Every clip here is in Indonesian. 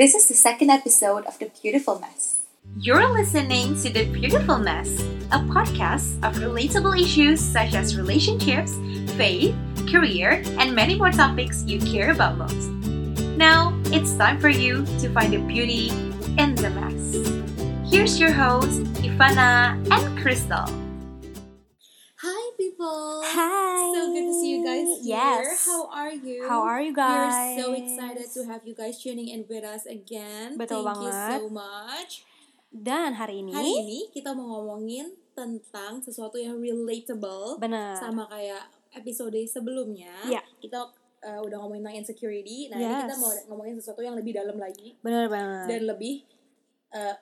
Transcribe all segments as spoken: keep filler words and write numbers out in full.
This is the second episode of The Beautiful Mess. You're listening to The Beautiful Mess, a podcast of relatable issues such as relationships, faith, career, and many more topics you care about most. Now, it's time for you to find the beauty in the mess. Here's your hosts, Ifana and Crystal. Hi, people. Hi. So good to see you guys here. Yes. How are you? How are you guys? We're so excited to have you guys tuning in with us again. Betul Thank banget. you so much. Dan hari ini Hari ini kita mau ngomongin tentang sesuatu yang relatable. Bener. Sama kayak episode sebelumnya. Ya. Kita uh, udah ngomongin tentang insecurity. Nah, yes. ini kita mau ngomongin sesuatu yang lebih dalam lagi. Bener banget. Dan lebih... Uh,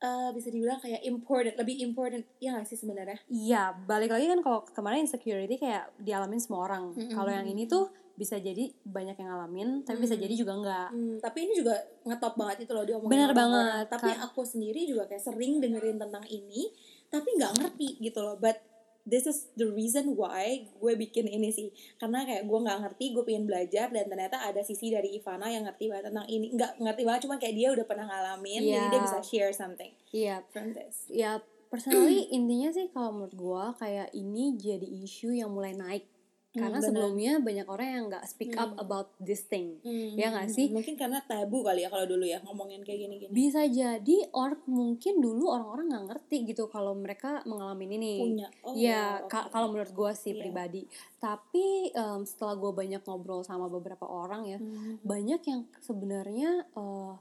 Uh, bisa dibilang kayak important, lebih important ya gak sih sebenarnya? Iya, balik lagi kan kalau kemarin insecurity kayak dialamin semua orang. Mm-hmm. Kalau yang ini tuh bisa jadi banyak yang ngalamin, tapi mm-hmm. bisa jadi juga enggak. Mm, tapi ini juga ngetop banget itu loh diomongin. Bener banget. Orang. Tapi kan, aku sendiri juga kayak sering dengerin tentang ini, tapi gak ngerti gitu loh. But this is the reason why gue bikin ini sih. Karena kayak gue gak ngerti, gue pengen belajar. Dan ternyata ada sisi dari Ifana yang ngerti banget tentang ini. Gak ngerti banget, cuma kayak dia udah pernah ngalamin. Yeah. Jadi dia bisa share something yeah. from this. Ya, yeah, personally intinya sih kalau menurut gue kayak ini jadi isu yang mulai naik. Karena hmm, sebelumnya banyak orang yang gak speak up hmm. about this thing. hmm. Ya gak sih? Mungkin karena tabu kali ya kalau dulu ya ngomongin kayak gini-gini. Bisa jadi or mungkin dulu orang-orang gak ngerti gitu kalau mereka mengalami ini. Punya oh, ya okay. ka- kalau menurut gue sih yeah. pribadi. Tapi um, setelah gue banyak ngobrol sama beberapa orang ya hmm. banyak yang sebenarnya uh,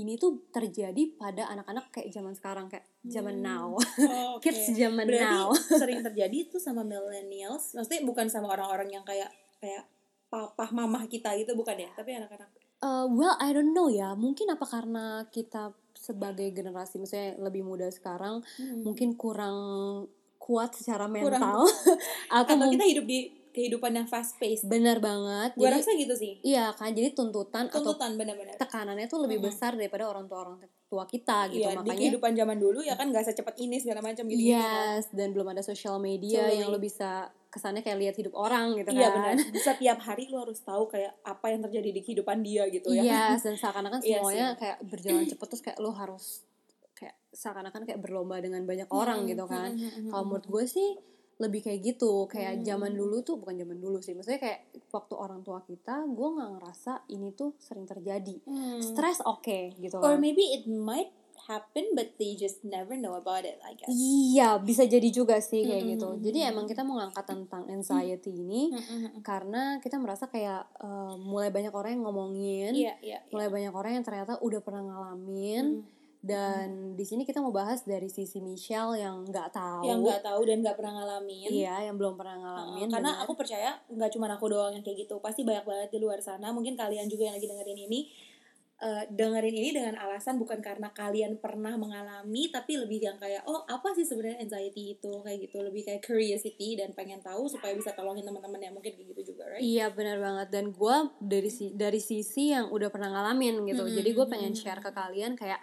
ini tuh terjadi pada anak-anak kayak zaman sekarang, kayak zaman hmm. now. Oh, okay. Kids zaman Berarti now. Sering terjadi itu sama millennials. Maksudnya bukan sama orang-orang yang kayak kayak papa mama kita gitu, bukan ya? Tapi anak-anak. Uh, well, I don't know ya. Mungkin apa karena kita sebagai generasi maksudnya lebih muda sekarang hmm. mungkin kurang kuat secara mental kurang, atau, atau kita hidup di kehidupan yang fast paced. Benar banget. Gue rasa gitu sih. Iya kan, jadi tuntutan, tuntutan atau bener-bener. tekanannya tuh lebih uh-huh. besar daripada orang tua orang tua kita gitu. Iya, makanya di kehidupan zaman dulu ya kan nggak secepat ini segala macam gitu. Yes, dan belum ada sosial media so, yang lo bisa kesannya kayak lihat hidup orang gitu kan. Iya benar. Setiap hari lo harus tahu kayak apa yang terjadi di kehidupan dia gitu ya. Yes, dan seakan-akan semuanya yes, kayak berjalan cepat terus kayak lo harus kayak seakan-akan kayak berlomba dengan banyak orang gitu kan. Kalau menurut gue sih lebih kayak gitu, kayak hmm. zaman dulu tuh, bukan zaman dulu sih, maksudnya kayak waktu orang tua kita, gue gak ngerasa ini tuh sering terjadi. Hmm. Stress oke okay, gitu kan. Or maybe it might happen but they just never know about it, I guess. Iya, bisa jadi juga sih kayak hmm. gitu. Jadi emang kita mau ngangkat tentang anxiety hmm. ini hmm. karena kita merasa kayak uh, mulai banyak orang yang ngomongin, yeah, yeah, yeah. mulai banyak orang yang ternyata udah pernah ngalamin, hmm. dan hmm. di sini kita mau bahas dari sisi Michelle yang nggak tahu, yang nggak tahu dan nggak pernah ngalamin, iya yang belum pernah ngalamin. Uh, karena bener. Aku percaya nggak cuma aku doang yang kayak gitu, pasti banyak banget di luar sana. Mungkin kalian juga yang lagi dengerin ini, uh, dengerin ini dengan alasan bukan karena kalian pernah mengalami, tapi lebih yang kayak oh apa sih sebenarnya anxiety itu kayak gitu, lebih kayak curiosity dan pengen tahu supaya bisa tolongin teman-teman yang mungkin kayak gitu juga, right? Iya benar banget. Dan gue dari dari sisi yang udah pernah ngalamin gitu, hmm. jadi gue pengen share ke kalian kayak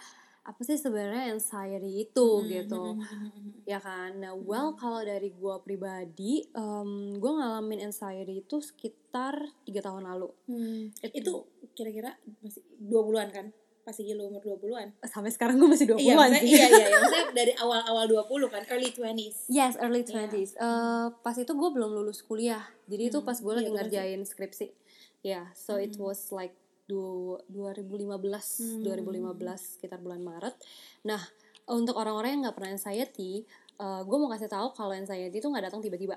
apa sih sebenarnya anxiety itu hmm. gitu ya kan. Nah well kalau dari gue pribadi um, gue ngalamin anxiety itu sekitar tiga tahun lalu. hmm. It, itu kira-kira masih dua puluhan kan, pasti lu umur dua puluhan sampai sekarang gue masih dua puluhan sih. Iya iya iya maksudnya dari awal-awal dua puluh kan, early twenties. Yes, early twenties. yeah. Uh, pas itu gue belum lulus kuliah, jadi hmm. itu pas gue lagi yeah, ngerjain sih. skripsi ya yeah, so hmm. it was like dua ribu lima belas dua ribu lima belas sekitar bulan Maret. Nah, untuk orang-orang yang enggak pernah anxiety, uh, gue mau kasih tahu kalau anxiety itu enggak datang tiba-tiba.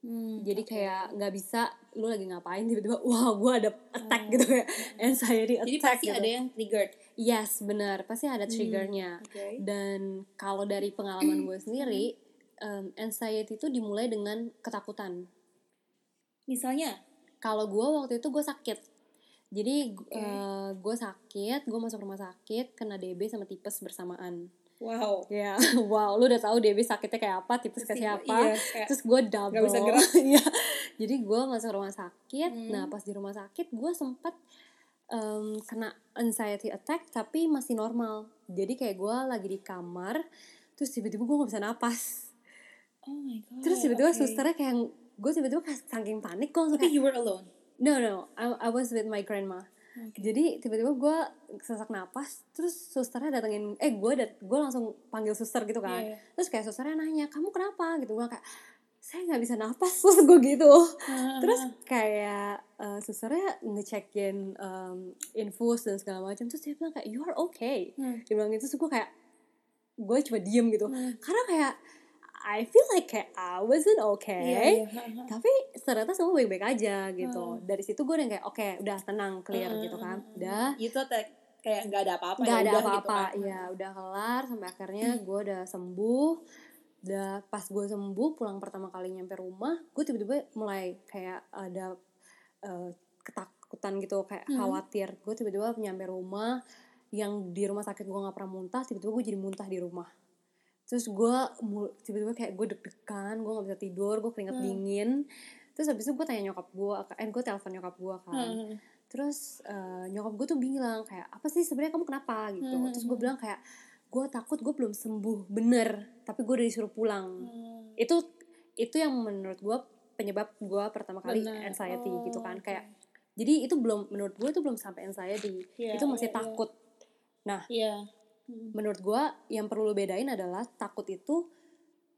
Hmm, Jadi okay. kayak enggak bisa lu lagi ngapain tiba-tiba wah, gue ada attack hmm. gitu ya. Anxiety attack. Jadi pasti gitu. Ada yang triggered. Yes, benar. Pasti ada triggernya. Hmm, okay. Dan kalau dari pengalaman gue sendiri, um, anxiety itu dimulai dengan ketakutan. Misalnya, kalau gue waktu itu gue sakit. Jadi okay. uh, gue sakit, gue masuk rumah sakit, kena D B sama tipes bersamaan. Wow. Ya, yeah. wow. Lu udah tahu D B sakitnya kayak apa, tipes kayak siapa. Iya, kayak terus gue double. Gak bisa gerak. Jadi gue masuk rumah sakit. Hmm. Nah pas di rumah sakit gue sempat um, kena anxiety attack tapi masih normal. Jadi kayak gue lagi di kamar, terus tiba-tiba gue nggak bisa napas. Oh my god. Terus tiba-tiba okay. susternya kayak gue tiba-tiba saking panik gue langsung. Tapi kayak, you were alone. No no, I I was with my grandma. Okay. Jadi tiba-tiba gue sesak napas, terus susternya datengin, eh gue dat, gue langsung panggil suster gitu kan, yeah, yeah. Terus kayak susternya nanya, kamu kenapa gitu, gue kayak saya nggak bisa napas, terus gue gitu, uh-huh. Terus kayak uh, susternya ngecekin um, infus dan segala macam, terus dia bilang kayak you are okay, hmm. Dia bilang gitu, terus gue kayak gue coba diem gitu, hmm. Karena kayak I feel like kayak I wasn't okay, yeah, yeah. Tapi ternyata semua baik-baik aja gitu. Hmm. Dari situ gue udah kayak oke, okay, udah tenang, clear hmm. gitu kan. Udah. Itu te- kayak nggak ada apa-apa. Nggak ada apa-apa, gitu kan. Ya udah kelar. Sampai akhirnya hmm. gue udah sembuh. Udah pas gue sembuh, pulang pertama kali nyampe rumah, gue tiba-tiba mulai kayak ada uh, ketakutan gitu, kayak hmm. khawatir. Gue tiba-tiba nyampe rumah, yang di rumah sakit gue nggak pernah muntah, tiba-tiba gue jadi muntah di rumah. Terus gue tiba-tiba kayak gue deg-degan, gue gak bisa tidur, gue keringat hmm. dingin. Terus habis itu gue tanya nyokap gue, eh gue telepon nyokap gue kan. Hmm. Terus uh, nyokap gue tuh bilang kayak, apa sih sebenarnya kamu kenapa gitu. Hmm. Terus gue bilang kayak, gue takut gue belum sembuh bener, tapi gue udah disuruh pulang. Hmm. Itu itu yang menurut gue penyebab gue pertama kali bener. Anxiety oh, gitu kan. Kayak okay. Jadi itu belum, menurut gue itu belum sampai anxiety, yeah, itu masih yeah, takut. Yeah. Nah. Yeah. Menurut gue yang perlu lo bedain adalah takut itu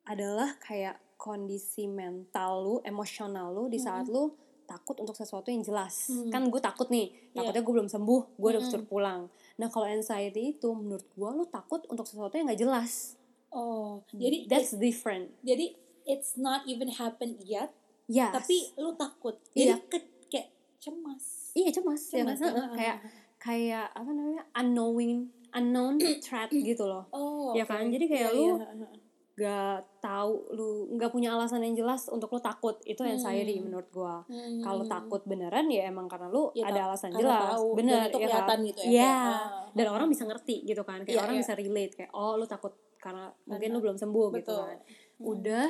adalah kayak kondisi mental lu, emosional lu di saat mm-hmm. lu takut untuk sesuatu yang jelas. Mm-hmm. Kan gue takut nih, takutnya yeah. gue belum sembuh, gue udah disuruh pulang. Nah kalau anxiety itu menurut gue lu takut untuk sesuatu yang gak jelas. Oh, jadi that's different. Jadi it's not even happened yet. Yes. Tapi lu takut. Jadi yeah. ke- kayak cemas. Iya cemas. cemas. Ya, nah, kayak kayak apa namanya unknowing. unknown threat gitu loh, oh, ya kan? Okay. Jadi kayak yeah, lu yeah. gak tahu, lu gak punya alasan yang jelas untuk lu takut, itu hmm. anxiety menurut gue. Hmm. Kalau takut beneran ya emang karena lu ya, ada alasan jelas, tahu. Bener, ya kan? Gitu ya, yeah. ah. Dan orang bisa ngerti gitu kan, kayak yeah, orang yeah. bisa relate kayak oh lu takut karena mungkin bener. Lu belum sembuh. Betul. Gitu kan, hmm. udah,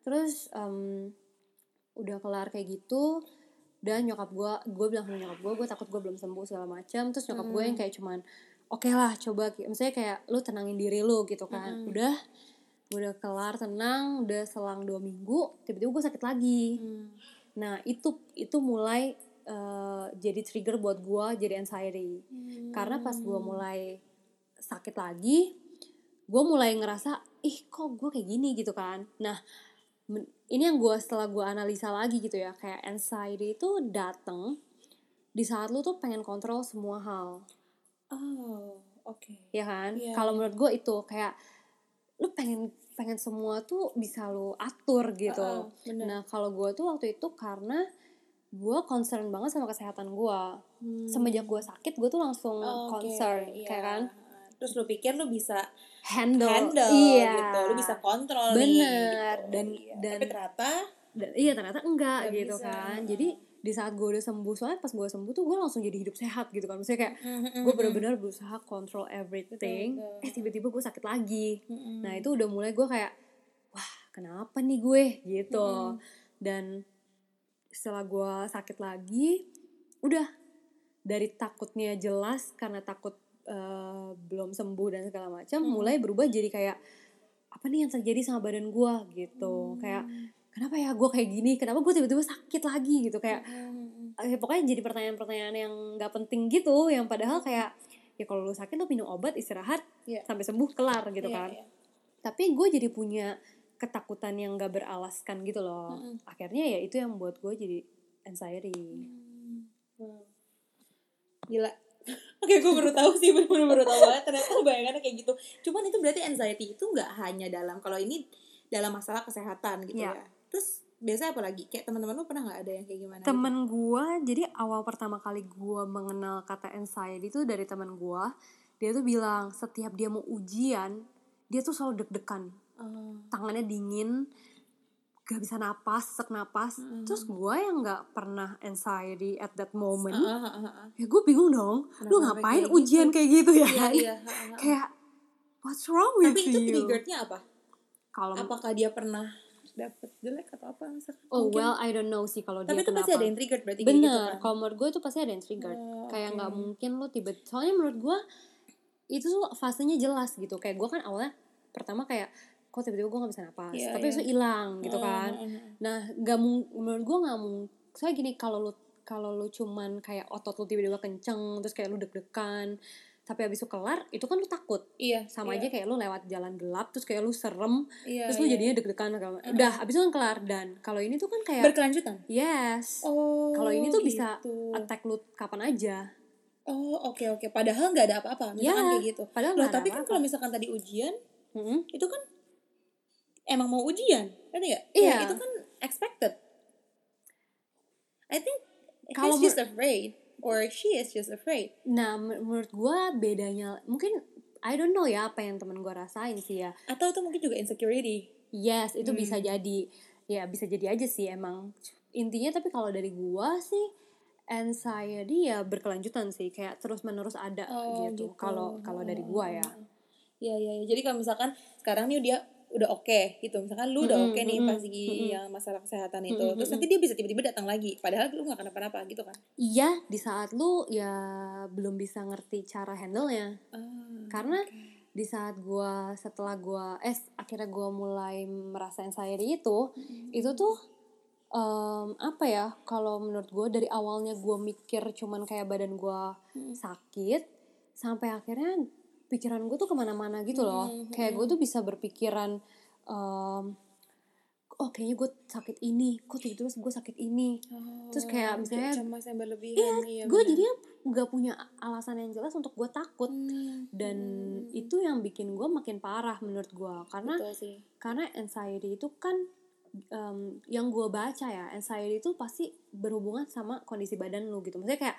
terus um, udah kelar kayak gitu. Dan nyokap gue, gue bilang sama nyokap gue, gue takut gue belum sembuh segala macam. Terus nyokap hmm. gue yang kayak cuman oke okay lah coba, misalnya kayak lu tenangin diri lu gitu kan. Mm-hmm. Udah, udah kelar tenang, udah selang dua minggu, tiba-tiba gue sakit lagi. Mm. Nah itu itu mulai uh, jadi trigger buat gue jadi anxiety. Mm. Karena pas gue mulai sakit lagi, gue mulai ngerasa, ih kok gue kayak gini gitu kan. Nah ini yang gue setelah gue analisa lagi gitu ya, kayak anxiety itu dateng di saat lu tuh pengen kontrol semua hal. Oh, oke. Okay. Ya kan? Yeah. Kalau menurut gue itu kayak lu pengen pengen semua tuh bisa lu atur gitu. Uh, uh, nah, kalau gue tuh waktu itu karena gue concern banget sama kesehatan gue. Hmm. Semenjak gue sakit, gue tuh langsung oh, okay. concern, yeah. kayak kan? Terus lu pikir lu bisa handle, handle iya. gitu, lu bisa kontrol. Bener. Nih, gitu. Dan iya. dan tapi ternyata, dan, iya ternyata enggak gitu bisa. Kan? Jadi di saat gue udah sembuh, soalnya pas gue sembuh tuh gue langsung jadi hidup sehat gitu kan. Maksudnya kayak gue benar-benar berusaha control everything. Betul, betul. Eh tiba-tiba gue sakit lagi. Mm-hmm. Nah itu udah mulai gue kayak wah kenapa nih gue gitu. Mm-hmm. Dan setelah gue sakit lagi, udah dari takutnya jelas karena takut uh, belum sembuh dan segala macam, mm-hmm. mulai berubah jadi kayak apa nih yang terjadi sama badan gue gitu. Mm-hmm. Kayak kenapa ya gue kayak gini, kenapa gue tiba-tiba sakit lagi gitu, kayak hmm. pokoknya jadi pertanyaan-pertanyaan yang gak penting gitu, yang padahal kayak ya kalau lu sakit lu minum obat, istirahat yeah. sampai sembuh, kelar gitu yeah, kan yeah. Tapi gue jadi punya ketakutan yang gak beralaskan gitu loh. hmm. Akhirnya ya itu yang buat gue jadi anxiety. hmm. Wow. Gila. Oke, gue baru tahu sih, bener-bener baru tahu banget ternyata bayangannya kayak gitu. Cuman itu berarti anxiety itu gak hanya dalam, kalau ini dalam masalah kesehatan gitu yeah. ya. Terus biasanya apa lagi? Kayak teman-teman lu pernah gak ada yang kayak gimana? Temen gitu? Gue, jadi awal pertama kali gue mengenal kata anxiety itu dari temen gue. Dia tuh bilang setiap dia mau ujian, dia tuh selalu deg-degan. Mm. Tangannya dingin, gak bisa napas, sesak napas. Mm. Terus gue yang gak pernah anxiety at that moment. Uh, uh, uh, uh. Ya gue bingung dong, kenapa lu ngapain kayak ujian gitu? Kayak gitu ya? Iya, iya, uh, uh. Kayak, what's wrong with you? Tapi itu triggernya apa? Kalau apakah dia pernah dapat jelek atau apa misalkan? Oh mungkin. Well, I don't know sih kalau dia. Tapi itu kenapa. Pasti ada yang triggered berarti. Bener, gitu, kalau menurut gue itu pasti ada yang triggered. Oh, kayak nggak okay. mungkin lo tiba. Soalnya menurut gue itu tuh fasenya jelas gitu. Kayak gue kan awalnya pertama kayak kok tiba-tiba gue nggak bisa napas, yeah, tapi itu yeah. hilang gitu kan. Uh, uh, uh. Nah, nggak mung, menurut gue nggak mung. Soalnya gini, kalau lo kalau lu cuman kayak otot lu tiba-tiba kenceng terus kayak lu deg-degan tapi abis itu kelar, itu kan lu takut. Iya. Sama iya. aja kayak lu lewat jalan gelap terus kayak lu serem, iya, terus lu iya. jadinya deg-degan. Udah, abis itu kan kelar. Dan kalau ini tuh kan kayak berkelanjutan. Yes. Oh. Kalau ini tuh gitu. Bisa attack lu kapan aja. Oh, oke okay, oke. Okay. Padahal nggak ada apa-apa. Misalkan ya, kayak gitu. Padahal loh, tapi kan kalau misalkan tadi ujian, mm-hmm. itu kan emang mau ujian, ngerti nggak? Iya. Nah, itu kan expected. I think he's just afraid. Or she is just afraid. Nah, menurut gue bedanya mungkin I don't know ya apa yang temen gue rasain sih ya. Atau itu mungkin juga insecurity. Yes, itu hmm. bisa jadi. Ya bisa jadi aja sih emang. Intinya tapi kalau dari gue sih anxiety ya berkelanjutan sih, kayak terus menerus ada oh, gitu. Kalau gitu. Kalau dari gue ya. Iya iya. Ya. Jadi kalau misalkan sekarang nih dia udah oke okay, gitu, misalkan lu udah mm-hmm, oke okay nih mm-hmm, pasti mm-hmm. yang masalah kesehatan itu, mm-hmm, terus nanti dia bisa tiba-tiba datang lagi, padahal lu nggak kenapa-napa gitu kan? Iya, di saat lu ya belum bisa ngerti cara handle-nya, oh, karena okay. di saat gua setelah gua eh akhirnya gua mulai merasa anxiety itu, mm-hmm. itu tuh um, apa ya? Kalau menurut gua dari awalnya gua mikir cuman kayak badan gua mm-hmm. sakit, sampai akhirnya pikiran gue tuh kemana-mana gitu loh, mm-hmm. kayak gue tuh bisa berpikiran, um, oh kayaknya gue sakit ini, kok terus gue sakit ini, oh, terus kayak misalnya, iya, gue jadinya nggak punya alasan yang jelas untuk gue takut, mm-hmm. dan mm-hmm. itu yang bikin gue makin parah menurut gue, karena karena anxiety itu kan, um, yang gue baca ya, anxiety itu pasti berhubungan sama kondisi badan lu gitu, maksudnya kayak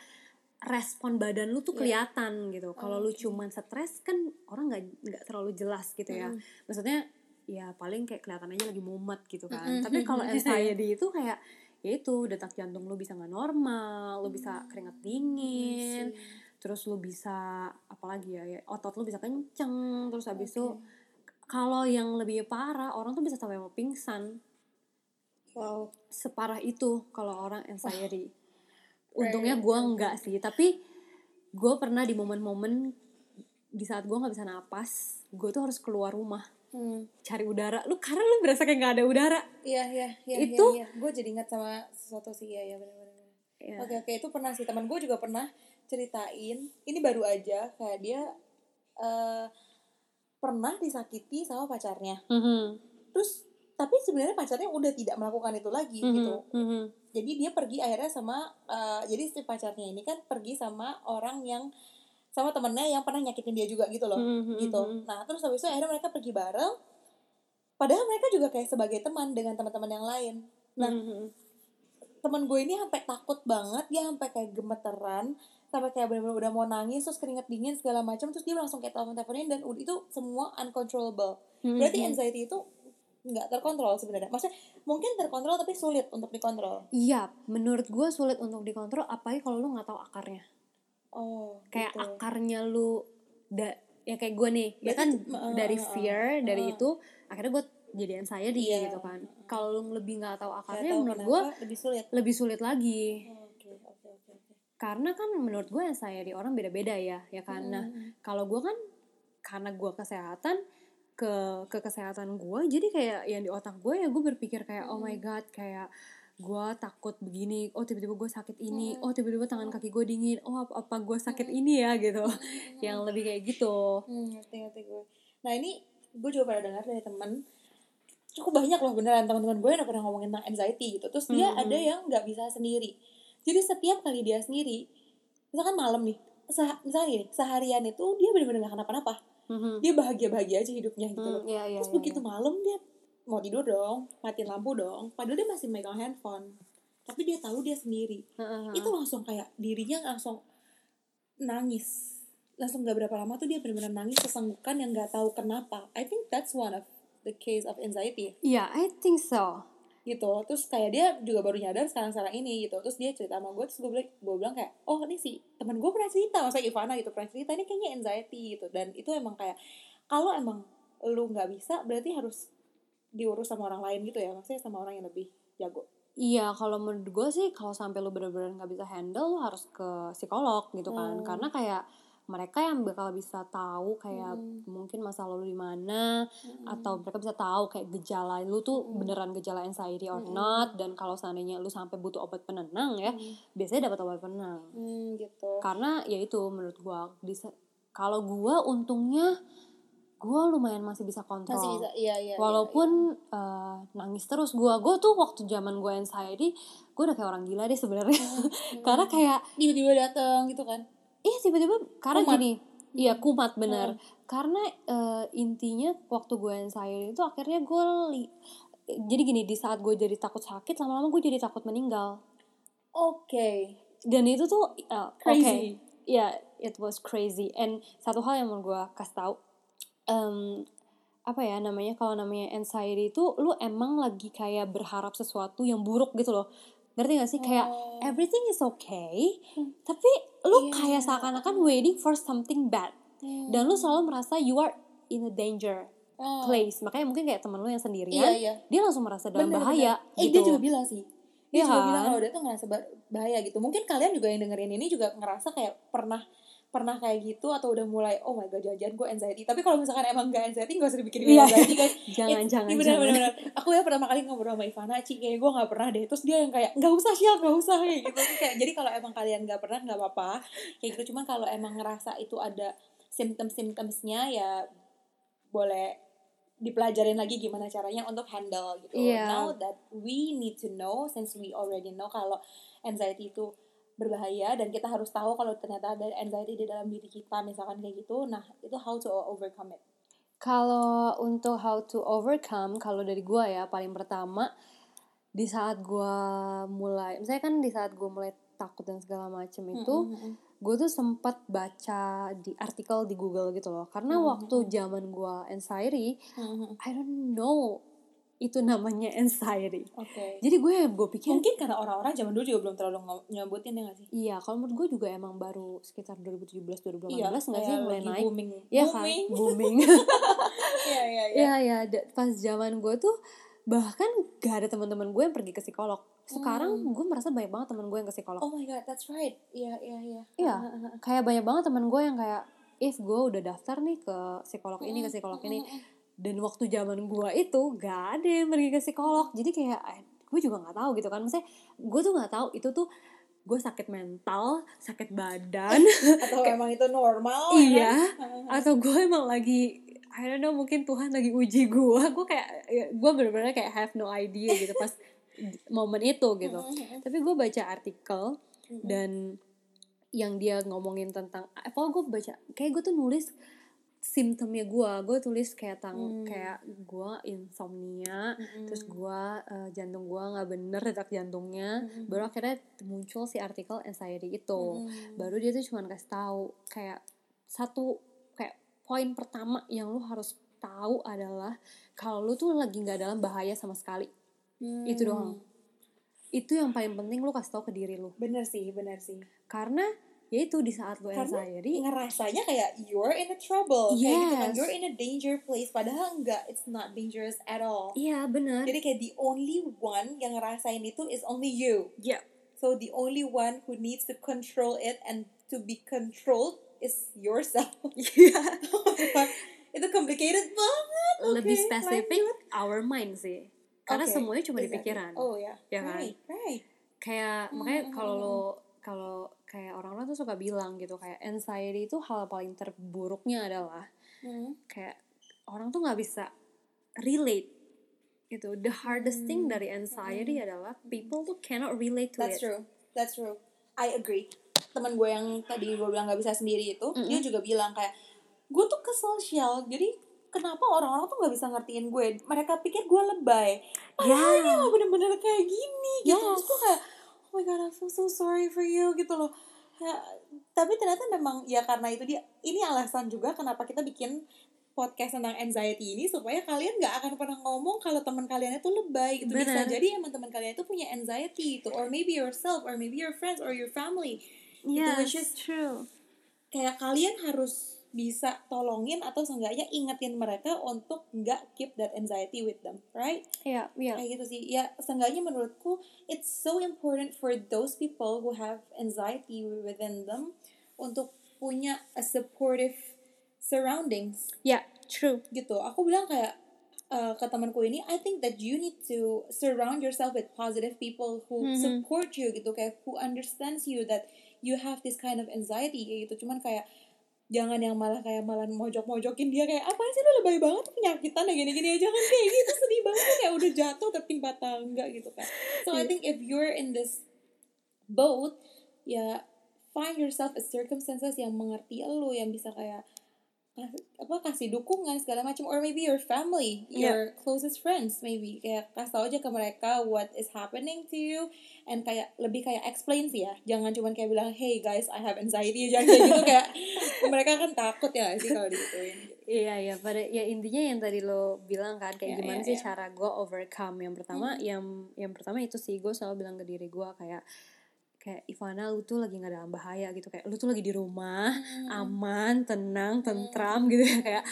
respon badan lu tuh kelihatan yeah. gitu. Kalau oh, okay. lu cuman stres kan orang nggak nggak terlalu jelas gitu ya. Mm. Maksudnya ya paling kayak kelihatan aja lagi mumet gitu kan. Mm-hmm. Tapi kalau anxiety itu kayak ya itu detak jantung lu bisa nggak normal, lu mm. bisa keringat dingin, mm. terus lu bisa apalagi ya, ya otot lu bisa kenceng, terus abis itu okay. kalau yang lebih parah orang tuh bisa sampai mau pingsan. Wow, separah itu kalau orang anxiety. Wow. Untungnya gue enggak sih, tapi gue pernah di momen-momen di saat gue nggak bisa napas, gue tuh harus keluar rumah hmm. cari udara. Lu karena lu berasa kayak nggak ada udara. Iya iya iya. Itu ya, ya. Gue jadi ingat sama sesuatu sih ya ya benar-benar. Ya. Oke oke itu pernah sih, teman gue juga pernah ceritain. Ini baru aja kayak dia uh, pernah disakiti sama pacarnya. Mm-hmm. Terus tapi sebenarnya pacarnya udah tidak melakukan itu lagi mm-hmm. gitu. Mm-hmm. Jadi dia pergi akhirnya sama uh, jadi si pacarnya ini kan pergi sama orang yang sama temennya yang pernah nyakitin dia juga gitu loh. Mm-hmm. Gitu. Nah, terus habis itu akhirnya mereka pergi bareng. Padahal mereka juga kayak sebagai teman dengan teman-teman yang lain. Nah, mm-hmm. teman gue ini sampai takut banget, dia sampai kayak gemeteran, sampai kayak benar-benar udah mau nangis, terus keringat dingin segala macam, terus dia langsung kayak telepon-teleponin dan itu semua uncontrollable. Mm-hmm. Berarti anxiety itu nggak terkontrol sebenarnya, maksudnya mungkin terkontrol tapi sulit untuk dikontrol. Iya, menurut gue sulit untuk dikontrol, apalagi kalau lu nggak tahu akarnya. Oh. Kayak gitu. Akarnya lu, da, ya kayak gue nih, berarti, ya kan uh, dari fear, uh, dari uh, itu, akhirnya gue jadian saya di yeah. gitu kan. Kalau lu lebih nggak tahu akarnya, tahu menurut gue lebih sulit, lebih sulit lagi. Oh, okay, okay, okay, okay. Karena kan menurut gue yang saya di orang beda-beda ya, ya kan. Hmm. Nah, kalau gue kan karena gue kesehatan. ke ke kesehatan gue, jadi kayak yang di otak gue ya gue berpikir kayak hmm. oh my god, kayak gue takut begini, oh tiba-tiba gue sakit ini, hmm. oh tiba-tiba tangan kaki gue dingin, oh apa apa gue sakit hmm. ini ya gitu, hmm. yang lebih kayak gitu. Hmm, ngerti-ngerti gue. Nah ini gue juga pernah dengar dari teman, cukup banyak loh beneran teman-teman gue yang pernah ngomongin tentang anxiety gitu, terus dia hmm. ada yang nggak bisa sendiri, jadi setiap kali dia sendiri, misalkan malam nih, sah- misalnya gini, seharian itu dia bener-bener nggak kenapa-napa. Dia bahagia-bahagia aja hidupnya gitu loh. Mm, yeah, yeah, terus yeah, begitu yeah. malam dia mau tidur dong, matiin lampu dong, padahal dia masih megang handphone, tapi dia tahu dia sendiri. Uh-huh. Itu langsung kayak dirinya langsung nangis. Langsung gak berapa lama tuh dia benar-benar nangis kesenggukan yang gak tahu kenapa. I think that's one of the case of anxiety. Yeah, I think so. Gitu. Terus kayak dia juga baru nyadar sekarang-sekarang ini gitu. Terus dia cerita sama gue, terus gue bilang, gue bilang kayak, oh ini sih teman gue pernah cerita, masa Ifana gitu pernah cerita, ini kayaknya anxiety gitu. Dan itu emang kayak, kalau emang lu gak bisa, berarti harus diurus sama orang lain gitu ya, maksudnya sama orang yang lebih jago. Iya, kalau menurut gue sih, kalau sampai lu bener-bener gak bisa handle, lu harus ke psikolog gitu kan. Hmm. Karena kayak mereka yang bakal bisa tahu kayak hmm. mungkin masa lalu di mana hmm. atau mereka bisa tahu kayak gejala lu tuh hmm. beneran gejala anxiety or hmm. not, dan kalau seandainya lu sampai butuh obat penenang ya hmm. biasanya dapat obat penenang. Hmm, gitu. Karena ya itu menurut gua disa- kalau gua untungnya gue lumayan masih bisa kontrol, masih bisa, iya, iya, walaupun iya, iya. Uh, nangis terus gue, gue tuh waktu zaman gue anxiety, gue udah kayak orang gila deh sebenarnya, mm-hmm. karena kayak tiba-tiba datang gitu kan? Iya tiba-tiba, karena kumat. Gini, iya kumat bener, mm-hmm. karena uh, intinya waktu gue anxiety itu akhirnya gue, li- jadi gini di saat gue jadi takut sakit, lama-lama gue jadi takut meninggal. Oke. Okay. Dan itu tuh uh, crazy. Ya, okay. yeah, it was crazy. And satu hal yang mau gue kasih tahu. Um, apa ya namanya kalau namanya anxiety itu lu emang lagi kayak berharap sesuatu yang buruk gitu loh, ngerti gak sih? Kayak oh. everything is okay hmm. tapi lu yeah. kayak seakan-akan waiting for something bad hmm. dan lu selalu merasa you are in a danger oh. place. Makanya mungkin kayak temen lu yang sendirian yeah, yeah. dia langsung merasa dalam bener, bahaya bener. Eh gitu. Dia juga bilang sih dia yeah. juga bilang kalau dia tuh ngerasa bahaya gitu. Mungkin kalian juga yang dengerin ini juga ngerasa kayak pernah pernah kayak gitu atau udah mulai oh my god jajan gue anxiety. Tapi kalau misalkan emang gak anxiety gak usah dibikin yeah. anxiety guys. Jangan It's, jangan bener, jangan bener. Aku ya pertama kali ngobrol sama Ifana Ci kayak gue gak pernah deh, terus dia yang kayak gak usah siap gak usah kayak gitu kayak, jadi kalau emang kalian gak pernah gak apa-apa kayak gitu. Cuman kalau emang ngerasa itu ada simptom-simptomsnya ya boleh dipelajarin lagi gimana caranya untuk handle gitu yeah. Now that we need to know, since we already know kalau anxiety itu berbahaya dan kita harus tahu kalau ternyata ada anxiety di dalam diri kita misalkan kayak gitu, nah itu how to overcome it. Kalau untuk how to overcome, kalau dari gue ya paling pertama di saat gue mulai, misalnya kan di saat gue mulai takut dan segala macem itu, mm-hmm. gue tuh sempat baca di artikel di Google gitu loh, karena mm-hmm. waktu zaman gue anxiety, mm-hmm. I don't know itu namanya anxiety. Okay. Jadi gue gue pikir mungkin karena orang-orang zaman dulu juga belum terlalu nyebutin ya nggak sih? Iya, kalau menurut gue juga emang baru sekitar dua ribu tujuh belas dua ribu delapan belas nggak sih mulai naik. Booming. Iya kan? Booming. Iya iya iya. Iya iya. Pas zaman gue tuh bahkan gak ada teman-teman gue yang pergi ke psikolog. Sekarang hmm. gue merasa banyak banget teman gue yang ke psikolog. Oh my god, that's right. Iya iya iya. Iya. Kayak banyak banget teman gue yang kayak, if gue udah daftar nih ke psikolog ini ke psikolog ini. Dan waktu zaman gue itu gak ada yang pergi ke psikolog. Jadi kayak gue juga gak tahu gitu kan. Maksudnya gue tuh gak tahu itu tuh gue sakit mental, sakit badan. Atau emang itu normal. Iya. Kan? Atau gue emang lagi, I don't know, mungkin Tuhan lagi uji gue. Gue kayak, gue bener-bener kayak have no idea gitu pas momen itu gitu. Tapi gue baca artikel dan yang dia ngomongin tentang, apa gue baca, kayak gue tuh nulis, simptomnya gue, gue tulis kayak tang, hmm. kayak gue insomnia, hmm. terus gue uh, jantung gue nggak bener detak jantungnya, hmm. baru akhirnya muncul si artikel anxiety itu, hmm. baru dia tuh cuman kasih tahu kayak satu kayak poin pertama yang lu harus tahu adalah kalau lu tuh lagi nggak dalam bahaya sama sekali, hmm. itu doang, itu yang paling penting lu kasih tahu ke diri lu. Bener sih, bener sih. Karena yaitu di saat lu anxiety ngerasanya kayak you're in a trouble, yes. kayak gitu kan, you're in a danger place, padahal enggak, it's not dangerous at all. Iya yeah, benar. Jadi kayak the only one yang ngerasain itu is only you. Yeah. So the only one who needs to control it and to be controlled is yourself. Yeah. Itu complicated banget. Lebih okay, spesifik our mind sih, karena okay, semuanya cuma exactly. di pikiran. Oh ya. Yeah. Ya right, kan. Right. Kayak mm-hmm. makanya kalau lo kalau kayak orang-orang tuh suka bilang gitu kayak anxiety itu hal paling terburuknya adalah hmm. kayak orang tuh nggak bisa relate gitu. The hardest hmm. thing dari anxiety hmm. adalah people tuh cannot relate to that's it. That's true, that's true. I agree. Temen gue yang tadi gue bilang nggak bisa sendiri itu, mm-hmm. dia juga bilang kayak gue tuh kesel sial. Jadi kenapa orang-orang tuh nggak bisa ngertiin gue? Mereka pikir gue lebay. Padahal yeah. dia bener-bener kayak gini. Yes. Gitu. Terus gue kayak oh my god, I feel so sorry for you gitu loh. Ya, tapi ternyata memang ya karena itu dia. Ini alasan juga kenapa kita bikin podcast tentang anxiety ini, supaya kalian gak akan pernah ngomong kalau teman kalian itu lebay gitu. Bisa jadi emang teman kalian itu punya anxiety gitu, or maybe yourself, or maybe your friends, or your family. Yeah, gitu, which is true. Kayak kalian harus bisa tolongin atau seenggaknya ingetin mereka untuk gak keep that anxiety with them, right? Iya, yeah, iya. Yeah. Kayak gitu sih. Ya, seenggaknya menurutku it's so important for those people who have anxiety within them untuk punya a supportive surroundings. Ya, yeah, true. Gitu. Aku bilang kayak uh, ke temanku ini, I think that you need to surround yourself with positive people who mm-hmm. support you gitu, kayak who understands you that you have this kind of anxiety gitu. Cuman kayak jangan yang malah kayak malah mojok-mojokin dia kayak apaan sih lu lebay banget penyakitan ya gini-gini aja kan kayak gitu sedih banget kayak udah jatuh tertimpa tangga gitu kan. So I think if you're in this boat, ya find yourself a circumstances yang mengerti lu, yang bisa kayak apa kasih dukungan segala macam, or maybe your family, your yeah. closest friends maybe kayak kasih tau aja ke mereka what is happening to you, and kayak lebih kayak explain sih ya, jangan cuma kayak bilang hey guys I have anxiety jangan kayak gitu kayak mereka kan takut ya sih kalau digituin. Iya iya, pada ya intinya yang tadi lo bilang kan kayak yeah, gimana yeah, sih yeah. cara gue overcome yang pertama hmm. yang yang pertama itu sih gue selalu bilang ke diri gue kayak kayak Ifana lu tuh lagi nggak dalam bahaya gitu, kayak lu tuh lagi di rumah hmm. aman, tenang, tentram hmm. gitu ya, kayak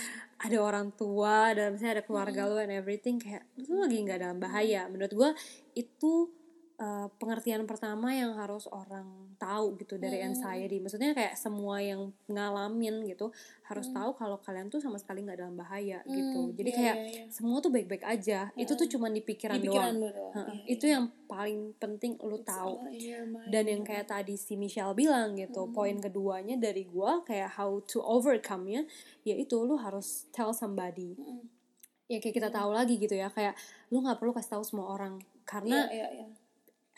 ada orang tua, ada misalnya ada keluarga hmm. lu and everything, kayak lu tuh lagi nggak dalam bahaya. Menurut gue itu uh, pengertian pertama yang harus orang tahu gitu dari hmm. anxiety. Maksudnya kayak semua yang ngalamin gitu harus hmm. tahu kalau kalian tuh sama sekali nggak dalam bahaya hmm. gitu. Jadi yeah, kayak yeah, yeah. semua tuh baik-baik aja. Yeah. Itu tuh cuma di pikiran, di pikiran doang. doang. Yeah, itu yeah. yang paling penting lu tahu. Dan yang kayak tadi si Michelle bilang gitu, hmm. poin keduanya dari gua kayak how to overcome-nya, yaitu lu harus tell somebody. Hmm. Ya kayak kita tahu hmm. lagi gitu ya, kayak lu nggak perlu kasih tahu semua orang karena yeah, yeah, yeah.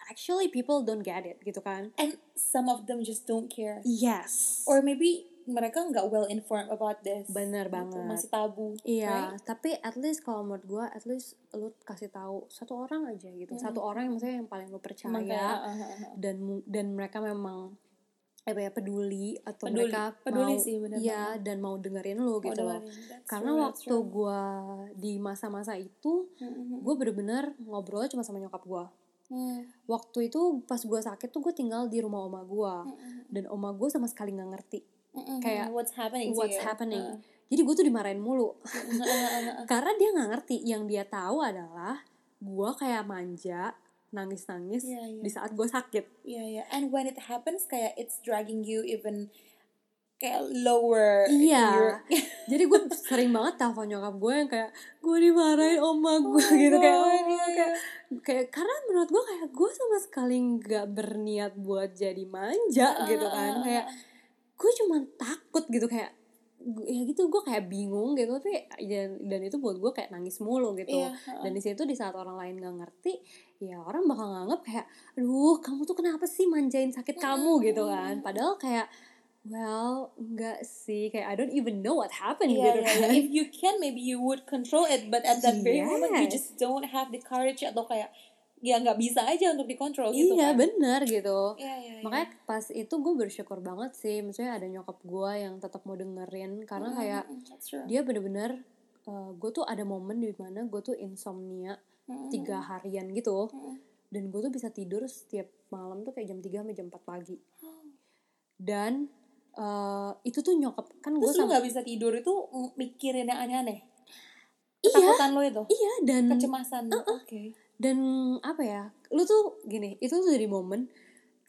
actually people don't get it gitu kan. And some of them just don't care. Yes. Or maybe mereka nggak well informed about this. Bener banget. Masih tabu. Iya. Right? Tapi at least kalau menurut gue, at least lu kasih tahu satu orang aja gitu. Mm. Satu orang yang maksudnya yang paling lu percaya Maka, uh, uh, uh. dan dan mereka memang apa ya peduli atau peduli. mereka peduli mau sih, ya banget. Dan mau dengerin lu gitu loh. Karena true, waktu gue di masa-masa itu, mm-hmm. gue bener-bener ngobrol cuma sama nyokap gue. Yeah. Waktu itu pas gue sakit tuh gue tinggal di rumah oma gue, mm-hmm. dan oma gue sama sekali nggak ngerti. Mm-hmm. Kayak what's happening, what's happening. Uh. Jadi gue tuh dimarahin mulu karena dia nggak ngerti. Yang dia tahu adalah gue kayak manja, nangis-nangis yeah, yeah. di saat gue sakit. Yeah, yeah. And when it happens kayak it's dragging you even kayak lower. Iya. Yeah. Jadi gue sering banget telepon nyokap gue yang kayak gue dimarahin oma gue oh gitu God, kayak oh yeah, kayak yeah. kayak karena menurut gue kayak gue sama sekali nggak berniat buat jadi manja uh. gitu kan, kayak gue cuma takut gitu kayak ya gitu gue kayak bingung gitu tapi dan, dan itu buat gue kayak nangis mulu gitu yeah. Dan di situ di saat orang lain nggak ngerti ya orang bakal nganggep kayak aduh kamu tuh kenapa sih manjain sakit kamu mm. gitu kan, padahal kayak well enggak sih kayak I don't even know what happened yeah, gitu yeah. kan. If you can maybe you would control it but at that yes. very moment you just don't have the courage atau kayak ya nggak bisa aja untuk dikontrol gitu iya, kan iya benar gitu ya, ya, makanya ya. Pas itu gue bersyukur banget sih maksudnya ada nyokap gue yang tetap mau dengerin karena mm, kayak dia benar-benar uh, gue tuh ada momen di mana gue tuh insomnia mm. tiga harian gitu mm. dan gue tuh bisa tidur setiap malam tuh kayak jam tiga sampai jam empat pagi dan uh, itu tuh nyokap kan gue sama nggak bisa tidur itu mikirin yang aneh-aneh ketakutan iya, lo itu iya dan kecemasan uh-uh. oke okay. Dan apa ya, lu tuh gini, itu tuh dari momen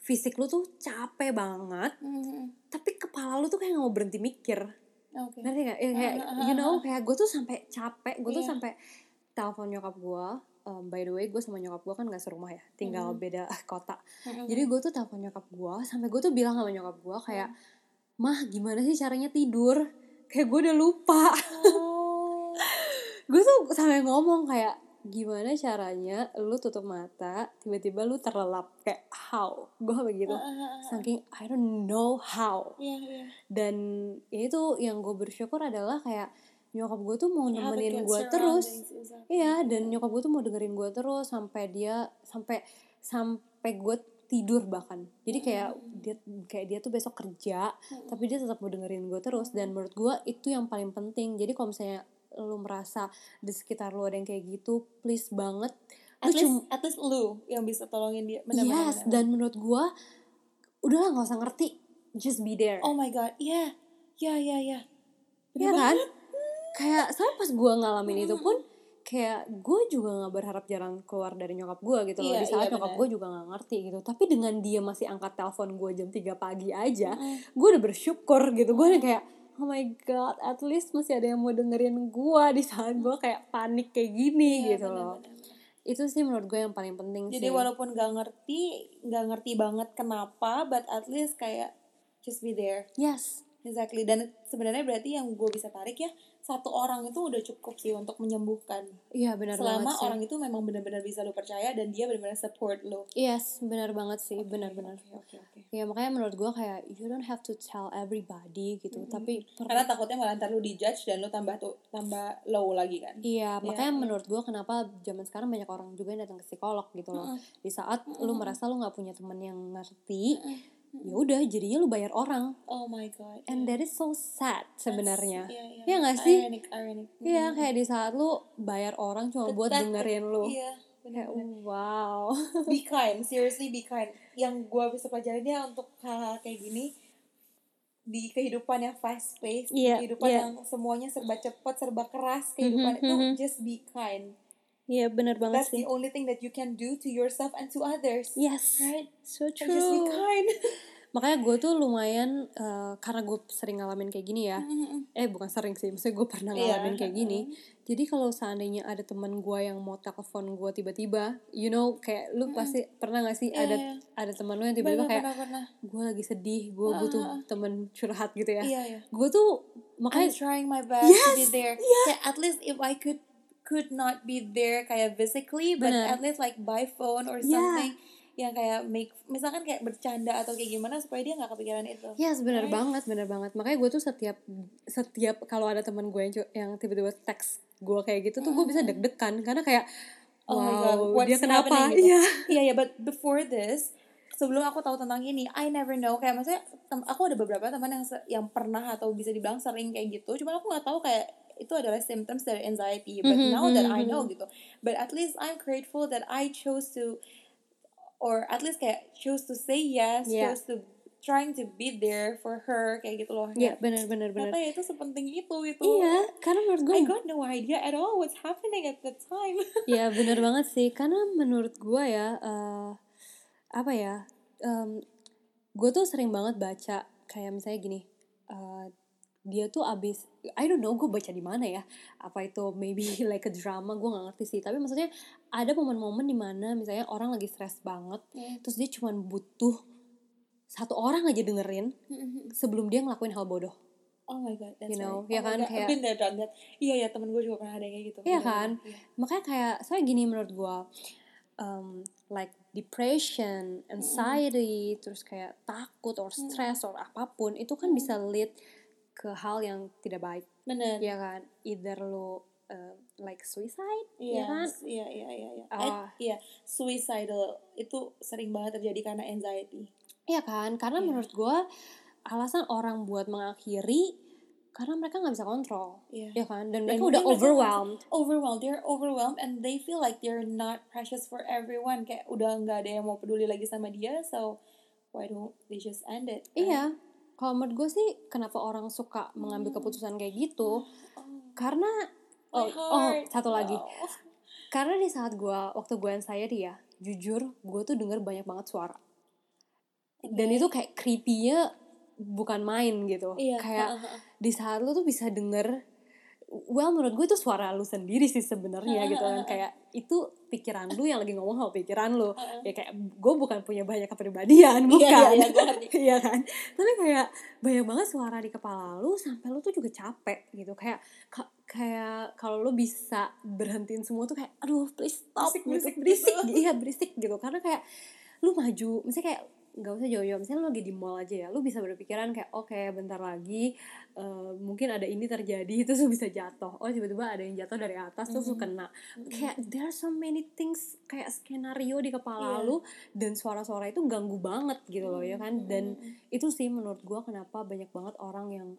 fisik lu tuh capek banget, mm-hmm. tapi kepala lu tuh kayak gak mau berhenti mikir. Okay. Ngerti gak? Ya, kayak, uh-huh. you know, kayak gue tuh sampai capek, gue yeah. tuh sampai telepon nyokap gue, um, by the way gue sama nyokap gue kan gak serumah ya, tinggal mm-hmm. beda kota. Mm-hmm. Jadi gue tuh telepon nyokap gue, sampai gue tuh bilang sama nyokap gue kayak, mm-hmm. mah gimana sih caranya tidur? Kayak gue udah lupa. Oh. Gue tuh sampai ngomong kayak, gimana caranya lu tutup mata tiba-tiba lu terlelap kayak how gue begitu saking I don't know how yeah, yeah. dan ya itu yang gue bersyukur adalah kayak nyokap gue tuh mau yeah, nemenin gue terus iya exactly. dan nyokap gue tuh mau dengerin gue terus sampai dia sampai sampai gue tidur bahkan jadi kayak mm-hmm. dia kayak dia tuh besok kerja mm-hmm. tapi dia tetap mau dengerin gue terus dan menurut gue itu yang paling penting. Jadi kalau misalnya lu merasa di sekitar lu ada yang kayak gitu, please banget at lu least cum- at least lu yang bisa tolongin dia. Benar-benar yes, benar-benar. Dan menurut gue udahlah nggak usah ngerti, just be there. Oh my god, yeah, yeah, yeah, yeah. Iya kan? Kayak soalnya pas gue ngalamin hmm. itu pun kayak gue juga gak berharap jarang keluar dari nyokap gue gitu loh. Iya, di saat iya, nyokap gue juga gak ngerti gitu. Tapi dengan dia masih angkat telepon gue jam tiga pagi aja, mm. gue udah bersyukur gitu. Gue udah kayak, oh my god, at least masih ada yang mau dengerin gue di saat gue kayak panik kayak gini iya, gitu bener, loh. Bener. Itu sih menurut gue yang paling penting. Jadi, sih. Jadi walaupun gak ngerti, gak ngerti banget kenapa, but at least kayak just be there. Yes. Exactly. Dan sebenarnya berarti yang gue bisa tarik ya, satu orang itu udah cukup sih untuk menyembuhkan. Iya, benar banget. Selama orang itu memang benar-benar bisa lo percaya dan dia benar-benar support lo. Yes, benar banget sih, okay, benar-benar. Okay, okay, okay. Ya makanya menurut gue kayak you don't have to tell everybody gitu, mm-hmm. tapi per- karena takutnya malah ntar lo dijudge dan lo tambah tuh tambah low lagi kan. Iya, yeah, makanya yeah. menurut gue kenapa zaman sekarang banyak orang juga yang datang ke psikolog gitu loh. Mm-hmm. Di saat mm-hmm. lo merasa lo nggak punya teman yang ngerti. Mm-hmm. Ya udah jadinya lu bayar orang. Oh my god. And yeah. that is so sad sebenarnya. Iya yeah, yeah. nggak sih? Ironic, ironic. Iya yeah, kayak di saat lu bayar orang cuma But buat that, dengerin lu. Iya. Yeah, kayak wow. Be kind, seriously be kind. Yang gue bisa pelajari dia untuk hal-hal kayak gini di kehidupan yang fast paced, yeah, kehidupan yeah. yang semuanya serba cepat, serba keras, kehidupan mm-hmm, itu mm-hmm. just be kind. Iya yeah, benar banget. That's sih. That's the only thing that you can do to yourself and to others. Yes. Right? So true. And just be kind. Makanya gue tuh lumayan uh, karena gue sering ngalamin kayak gini ya. Mm-hmm. Eh bukan sering sih, maksudnya gue pernah ngalamin yeah. kayak gini. Mm-hmm. Jadi kalau seandainya ada teman gue yang mau telepon gue tiba-tiba, you know kayak lu mm-hmm. pasti pernah nggak sih yeah, ada yeah. ada teman lu yang tiba-tiba benar, kayak gue lagi sedih, gue butuh uh-huh. teman curhat gitu ya. Yeah, yeah. Gue tuh makanya I'm trying my best yes, to be there. Yeah. Kayak at least if I could. could not be there kayak physically but bener. At least like by phone or something yeah. yang kayak make misalkan kayak bercanda atau kayak gimana supaya dia nggak kepikiran itu. Yes, benar right? banget, benar banget. Makanya gue tuh setiap setiap kalau ada teman gue yang, yang tiba-tiba teks gue kayak gitu tuh mm. gue bisa deg-degan karena kayak wow, oh my god, what's dia kenapa? Iya, iya ya, but before this sebelum aku tahu tentang ini, I never know kayak maksudnya tem- aku ada beberapa teman yang se- yang pernah atau bisa dibilang sering kayak gitu, cuma aku nggak tahu kayak itu adalah symptoms dari anxiety, but mm-hmm, now that mm-hmm. I know gitu, but at least I'm grateful that I chose to, or at least kayak chose to say yes, yeah. chose to trying to be there for her kayak gitu loh. Iya yeah, benar-benar benar. Katanya itu sepenting itu itu. Iya, karena menurut gue I got no idea at all what's happening at the time. Iya benar banget sih, karena menurut gue ya uh, apa ya, um, gue tuh sering banget baca kayak misalnya gini. Uh, dia tuh abis, I don't know gue baca di mana ya, apa itu maybe like a drama, gue nggak ngerti sih, tapi maksudnya ada momen-momen di mana misalnya orang lagi stres banget, mm. terus dia cuma butuh satu orang aja dengerin mm-hmm. sebelum dia ngelakuin hal bodoh. Oh my god, that's you know, right. Ya oh kan kayak. I've been there, done that. Iya ya, temen gue juga pernah ada kayak gitu. Iya kan, yeah. makanya kayak soalnya gini menurut gue, um, like depression, anxiety, mm-hmm. terus kayak takut or stress mm-hmm. or apapun itu kan mm-hmm. bisa lead ke hal yang tidak baik, bener, ya kan? Either lo uh, like suicide, yes. ya kan? Iya iya iya iya. Ah, iya suicidal itu sering banget terjadi karena anxiety. Iya kan? Karena yeah. menurut gue alasan orang buat mengakhiri karena mereka nggak bisa kontrol, yeah. ya kan? Dan mereka, mereka udah overwhelmed, overwhelmed, they're overwhelmed and they feel like they're not precious for everyone. Kayak udah nggak ada yang mau peduli lagi sama dia, so why don't they just end it? Right? Iya. Kalau menurut gue sih kenapa orang suka mengambil keputusan kayak gitu karena oh, oh satu lagi karena di saat gue waktu gue anxiety ya jujur gue tuh denger banyak banget suara dan itu kayak creepy-nya bukan main gitu iya. kayak di saat lu tuh bisa denger well menurut gue itu suara lu sendiri sih sebenarnya gitu kan kayak itu pikiran lu yang lagi ngomong sama pikiran lu uh-uh. ya kayak gue bukan punya banyak kepribadian bukan iya yeah, yeah, yeah, yeah. kan tapi kayak banyak banget suara di kepala lu sampai lu tuh juga capek gitu kayak k- kayak kalau lu bisa berhentiin semua tuh kayak aduh please stop berisik berisik iya berisik gitu karena kayak lu maju misalnya kayak nggak usah jauh-jauh misalnya lu lagi di mall aja ya lu bisa berpikiran kayak oke okay, bentar lagi uh, mungkin ada ini terjadi terus lu bisa jatuh oh tiba-tiba ada yang jatuh dari atas mm-hmm. terus lu kena mm-hmm. kayak there are so many things kayak skenario di kepala yeah. lu dan suara-suara itu ganggu banget gitu mm-hmm. loh ya kan dan mm-hmm. itu sih menurut gua kenapa banyak banget orang yang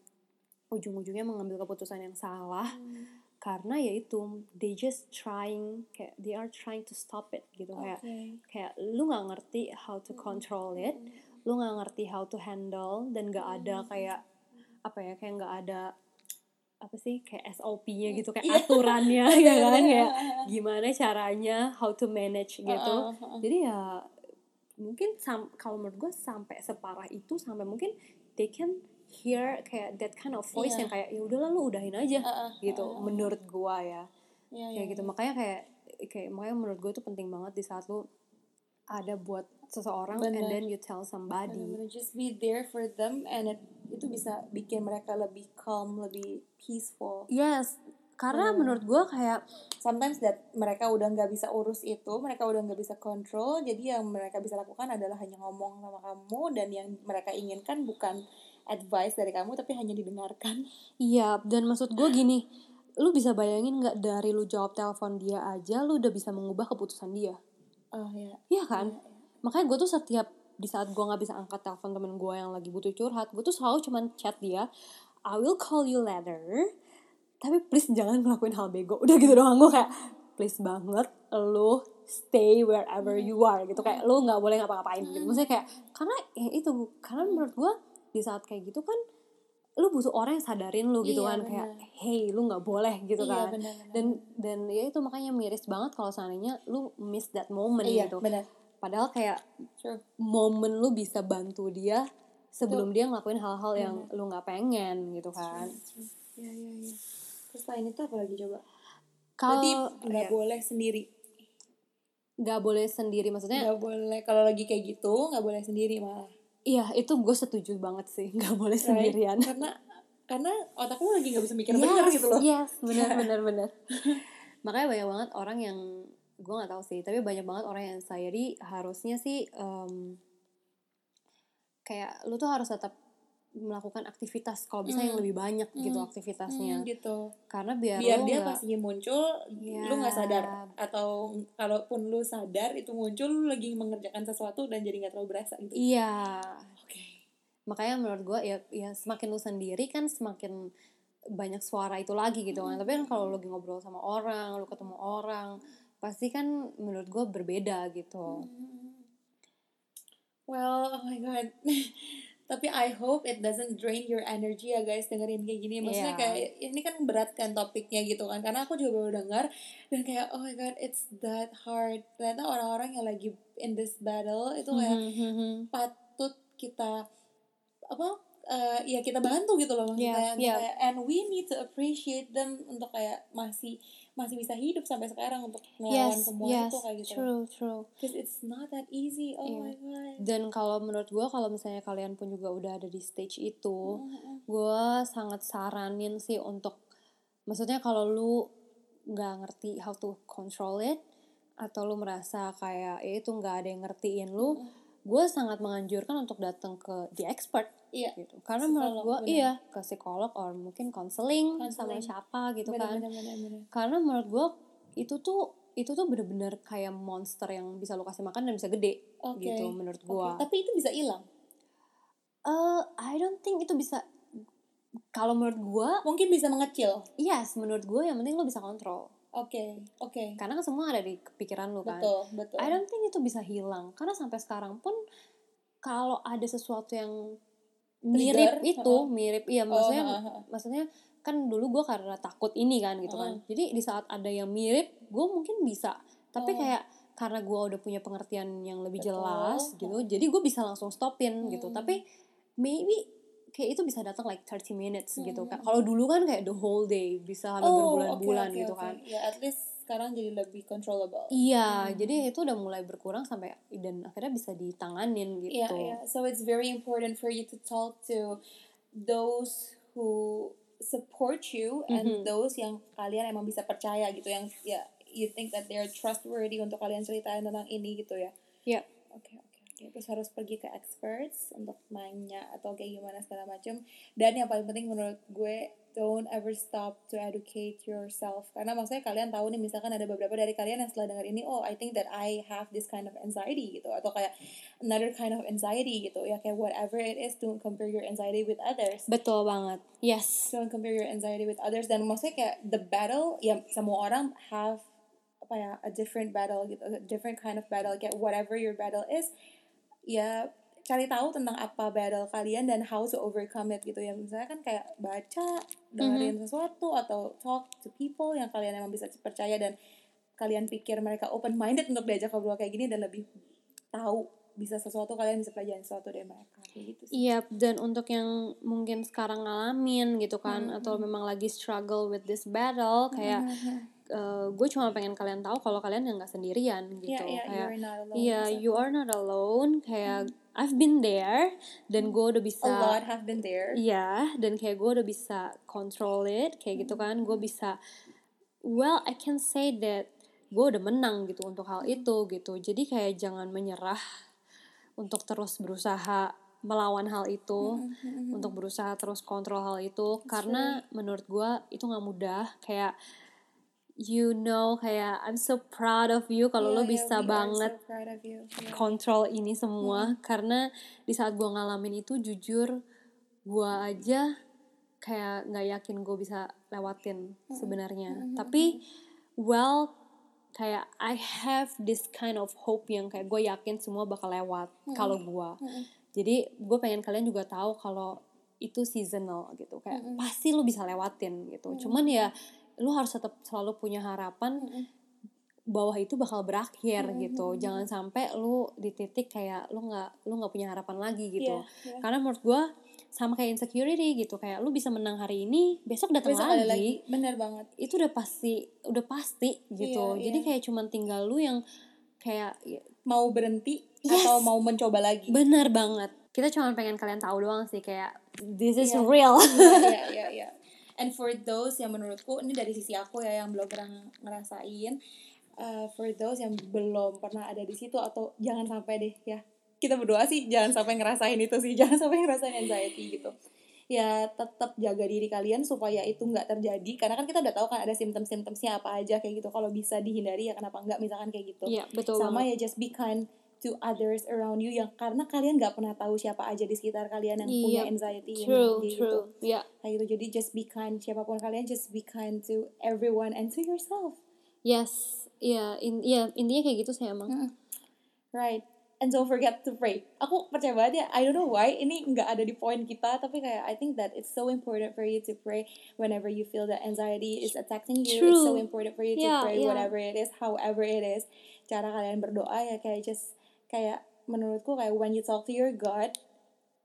ujung-ujungnya mengambil keputusan yang salah mm-hmm. karena ya itu they just trying kayak they are trying to stop it gitu okay. kayak kayak lu nggak ngerti how to control it mm. lu nggak ngerti how to handle dan nggak ada kayak apa ya kayak nggak ada apa sih kayak S O P-nya gitu, kayak yeah. aturannya ya kan, kayak gimana caranya, how to manage gitu. Uh, uh, uh. Jadi ya mungkin sam- kalau menurut gue sampai separah itu, sampai mungkin they can hear kayak that kind of voice yeah. yang kayak ya udahlah lu udahin aja uh, uh, gitu. Uh, uh, menurut gue ya yeah, kayak yeah, gitu. Yeah. Makanya kayak kayak makanya menurut gue itu penting banget di saat lu ada buat seseorang, bener. And then you tell somebody. Bener-bener. Just be there for them, and it, itu bisa bikin mereka lebih calm, lebih peaceful. Yes, karena hmm. menurut gue kayak sometimes that mereka udah nggak bisa urus itu, mereka udah nggak bisa kontrol. Jadi yang mereka bisa lakukan adalah hanya ngomong sama kamu, dan yang mereka inginkan bukan advice dari kamu, tapi hanya didengarkan. Iya, dan maksud gue gini, lu bisa bayangin nggak dari lu jawab telepon dia aja, lu udah bisa mengubah keputusan dia. Oh ya. Iya kan? Ya, ya. Makanya gue tuh setiap di saat gue nggak bisa angkat telepon temen gue yang lagi butuh curhat, gue tuh selalu cuman chat dia, I will call you later. Tapi please jangan ngelakuin hal bego. Udah gitu doang, gue kayak please banget lo stay wherever you are gitu, kayak lo nggak boleh ngapa-ngapain. Gitu. Maksudnya kayak karena ya itu karena menurut gue di saat kayak gitu kan lu butuh orang yang sadarin lu gitu iya, kan bener. Kayak hey lu nggak boleh gitu iya, kan bener, bener. dan dan ya itu makanya miris banget kalau seandainya lu miss that moment iya, gitu bener. Padahal kayak sure. momen lu bisa bantu dia sebelum sure. dia ngelakuin hal-hal bener. Yang lu nggak pengen gitu kan sure, sure. Ya, ya, ya. Terus lain itu apa lagi coba kalau nggak ya. boleh sendiri nggak boleh sendiri maksudnya nggak boleh kalau lagi kayak gitu nggak boleh sendiri malah. Iya, itu gue setuju banget sih, nggak boleh right. sendirian. Karena karena otak lu lagi nggak bisa mikir yes, benar gitu loh. Yes, benar benar benar. Makanya banyak banget orang yang gue nggak tahu sih, tapi banyak banget orang yang saya di harusnya sih um, kayak lu tuh harus tetap melakukan aktivitas kalau bisa mm. yang lebih banyak mm. gitu aktivitasnya. Mm, gitu. Karena biar, biar dia pas dia muncul, yeah. lu nggak sadar atau kalaupun lu sadar itu muncul, lu lagi mengerjakan sesuatu dan jadi nggak terlalu berasa gitu. Iya. Yeah. Oke. Okay. Makanya menurut gue ya, ya semakin lu sendiri kan semakin banyak suara itu lagi gitu kan. Mm. Tapi kan kalau lu lagi ngobrol sama orang, lu ketemu orang, pasti kan menurut gue berbeda gitu. Mm. Well, oh my god. Tapi I hope it doesn't drain your energy ya guys, dengerin kayak gini. Maksudnya yeah. kayak ini kan berat kan topiknya gitu kan. Karena aku juga baru dengar dan kayak oh my god it's that hard. Ternyata orang-orang yang lagi in this battle itu kayak mm-hmm. patut kita apa uh, ya kita bantu gitu loh maksudnya. Yeah. Yeah. Kayak, and we need to appreciate them untuk kayak masih masih bisa hidup sampai sekarang untuk melawan yes, semua yes, itu kayak gitu. True, true. Because it's not that easy. Oh yeah. my god. Dan kalau menurut gue kalau misalnya kalian pun juga udah ada di stage itu, mm-hmm. gue sangat saranin sih untuk, maksudnya kalau lu nggak ngerti how to control it atau lu merasa kayak ya itu nggak ada yang ngertiin lu, mm-hmm. gue sangat menganjurkan untuk datang ke the expert. Iya. Gitu. Karena psikolog, menurut gue bener. Iya ke psikolog atau mungkin konseling sama siapa gitu bener, kan bener, bener, bener. Karena menurut gue itu tuh itu tuh benar-benar kayak monster yang bisa lo kasih makan dan bisa gede okay. gitu menurut gue okay. Tapi itu bisa hilang uh, I don't think itu bisa kalau menurut gue mungkin bisa mengecil yes menurut gue yang penting lo bisa kontrol oke okay, oke okay. Karena semua ada di pikiran lo kan betul betul I don't think itu bisa hilang karena sampai sekarang pun kalau ada sesuatu yang mirip trigger. Itu mirip iya maksudnya oh, ha, ha. Maksudnya kan dulu gue karena takut ini kan gitu oh. kan jadi di saat ada yang mirip gue mungkin bisa tapi oh. kayak karena gue udah punya pengertian yang lebih betul. Jelas gitu oh. jadi gue bisa langsung stopin hmm. gitu tapi maybe kayak itu bisa datang like thirty minutes hmm. gitu kan kalau dulu kan kayak the whole day bisa hampir oh, berbulan-bulan okay, okay, gitu okay. kan ya at least sekarang jadi lebih controllable iya hmm. jadi itu udah mulai berkurang sampai dan akhirnya bisa ditanganin gitu yeah, yeah. So it's very important for you to talk to those who support you and mm-hmm. those yang kalian emang bisa percaya gitu yang ya yeah, you think that they're trustworthy untuk kalian ceritain tentang ini gitu ya iya yeah. oke okay, oke okay. Terus harus pergi ke experts untuk nanya atau kayak gimana segala macam dan yang paling penting menurut gue don't ever stop to educate yourself. Karena maksudnya kalian tahu nih misalkan ada beberapa dari kalian yang setelah dengar ini, oh I think that I have this kind of anxiety gitu atau kayak another kind of anxiety gitu. Ya kayak whatever it is, don't compare your anxiety with others. Betul banget. Yes. Don't compare your anxiety with others. Dan maksudnya kayak the battle ya semua orang have apa ya a different battle gitu, a different kind of battle. Kayak whatever your battle is, ya cari tahu tentang apa battle kalian dan how to overcome it gitu ya. Misalnya kan kayak baca, dengerin mm-hmm. sesuatu atau talk to people yang kalian emang bisa percaya dan kalian pikir mereka open minded untuk diajak ngobrol kayak gini dan lebih tahu bisa sesuatu, kalian bisa pelajarin sesuatu dari mereka gitu sih. Iya, dan untuk yang mungkin sekarang ngalamin gitu kan mm-hmm. atau memang lagi struggle with this battle kayak mm-hmm. Uh, gue cuma pengen kalian tahu kalau kalian yang nggak sendirian gitu, yeah, yeah, kayak iya yeah, you are not alone, kayak hmm. I've been there dan gue udah bisa a lot have been there ya yeah, dan kayak gue udah bisa control it kayak hmm. gitu kan, gue bisa well I can say that gue udah menang gitu untuk hal itu gitu, jadi kayak jangan menyerah untuk terus berusaha melawan hal itu, hmm. untuk berusaha terus kontrol hal itu. That's karena right. menurut gue itu nggak mudah, kayak you know, kayak I'm so proud of you kalau yeah, lo bisa yeah, banget so yeah. kontrol ini semua yeah. karena di saat gue ngalamin itu jujur gue aja kayak nggak yakin gue bisa lewatin mm-hmm. sebenarnya mm-hmm. tapi well kayak I have this kind of hope yang kayak gue yakin semua bakal lewat mm-hmm. kalau gue mm-hmm. jadi gue pengen kalian juga tahu kalau itu seasonal gitu, kayak mm-hmm. pasti lo bisa lewatin gitu mm-hmm. cuman ya lu harus tetap selalu punya harapan mm-hmm. bahwa itu bakal berakhir mm-hmm. gitu, jangan sampai lu di titik kayak lu nggak lu nggak punya harapan lagi gitu, yeah, yeah. karena menurut gue sama kayak insecurity gitu, kayak lu bisa menang hari ini besok datang lagi, lagi. Bener banget, itu udah pasti udah pasti gitu, yeah, jadi yeah. kayak cuman tinggal lu yang kayak mau berhenti yes. atau mau mencoba lagi, bener banget, kita cuma pengen kalian tahu doang sih kayak this is yeah. real, yeah, yeah, yeah. And for those yang menurutku, ini dari sisi aku ya yang belum pernah ngerasain, uh, for those yang belum pernah ada di situ atau jangan sampai deh ya, kita berdoa sih jangan sampai ngerasain itu sih, jangan sampai ngerasain anxiety gitu. Ya tetap jaga diri kalian supaya itu nggak terjadi, karena kan kita udah tahu kan ada simptom-simptomnya apa aja kayak gitu, kalau bisa dihindari ya kenapa enggak misalkan kayak gitu. Iya, betul. Sama ya just be kind to others around you, yang karena kalian nggak pernah tahu siapa aja di sekitar kalian yang yep. punya anxiety true, ini true. Gitu. Yeah. Kayak gitu, jadi just be kind siapapun kalian, just be kind to everyone and to yourself. Yes, ya, yeah. in, ya yeah. intinya kayak gitu sih emang. Mm-hmm. Right, and don't forget to pray. Aku percaya banget ya, I don't know why ini nggak ada di poin kita, tapi kayak I think that it's so important for you to pray whenever you feel that anxiety is attacking you. True. It's so important for you yeah, to pray yeah. whatever it is, however it is. Cara kalian berdoa ya kayak just kayak menurutku kayak when you talk to your God,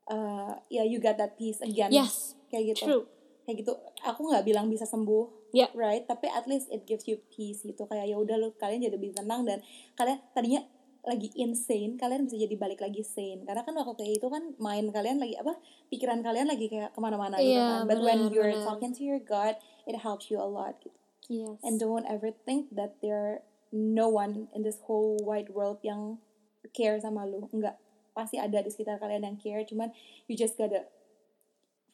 uh, ya yeah, you got that peace again. Yes, kayak gitu. True. Kayak gitu. Aku nggak bilang bisa sembuh. Yeah. Right. Tapi at least it gives you peace gitu. Kayak ya udah lo kalian jadi lebih tenang dan kalian tadinya lagi insane, kalian bisa jadi balik lagi sane. Karena kan waktu kayak itu kan mind kalian lagi apa? Pikiran kalian lagi kayak kemana-mana gitu yeah, kan. But bener, when you're bener. talking to your God, it helps you a lot. Gitu. Yes. And don't ever think that there no one in this whole wide world yang care sama lu, enggak, pasti ada di sekitar kalian yang care, cuman you just gotta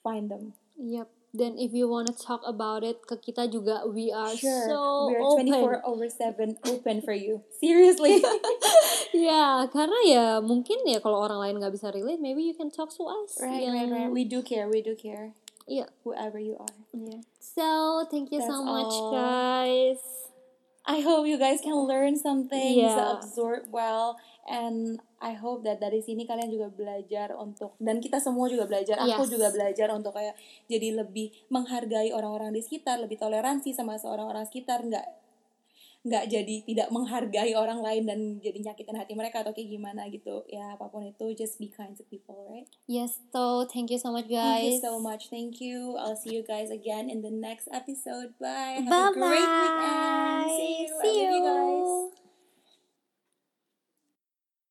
find them. Yep. Then if you wanna talk about it ke kita juga, we are sure. so we are open. twenty-four over seven open for you. Seriously. Yeah, karena ya mungkin ya kalau orang lain nggak bisa relate, maybe you can talk to us. Right, yeah. right, right. We do care, we do care. Yeah. Whoever you are. Yeah. So thank you That's so much, all. guys. I hope you guys can learn something, yeah. bisa absorb well. And I hope that dari sini kalian juga belajar untuk, dan kita semua juga belajar, yes. aku juga belajar untuk kayak jadi lebih menghargai orang-orang di sekitar, lebih toleransi sama seorang-orang sekitar, nggak nggak jadi tidak menghargai orang lain dan jadi nyakitin hati mereka atau kayak gimana gitu ya, apapun itu just be kind to people, right? Yes, so thank you so much guys. Thank you so much, thank you. I'll see you guys again in the next episode. Bye. Have Bye-bye. a great weekend. See you. See you. I love you guys.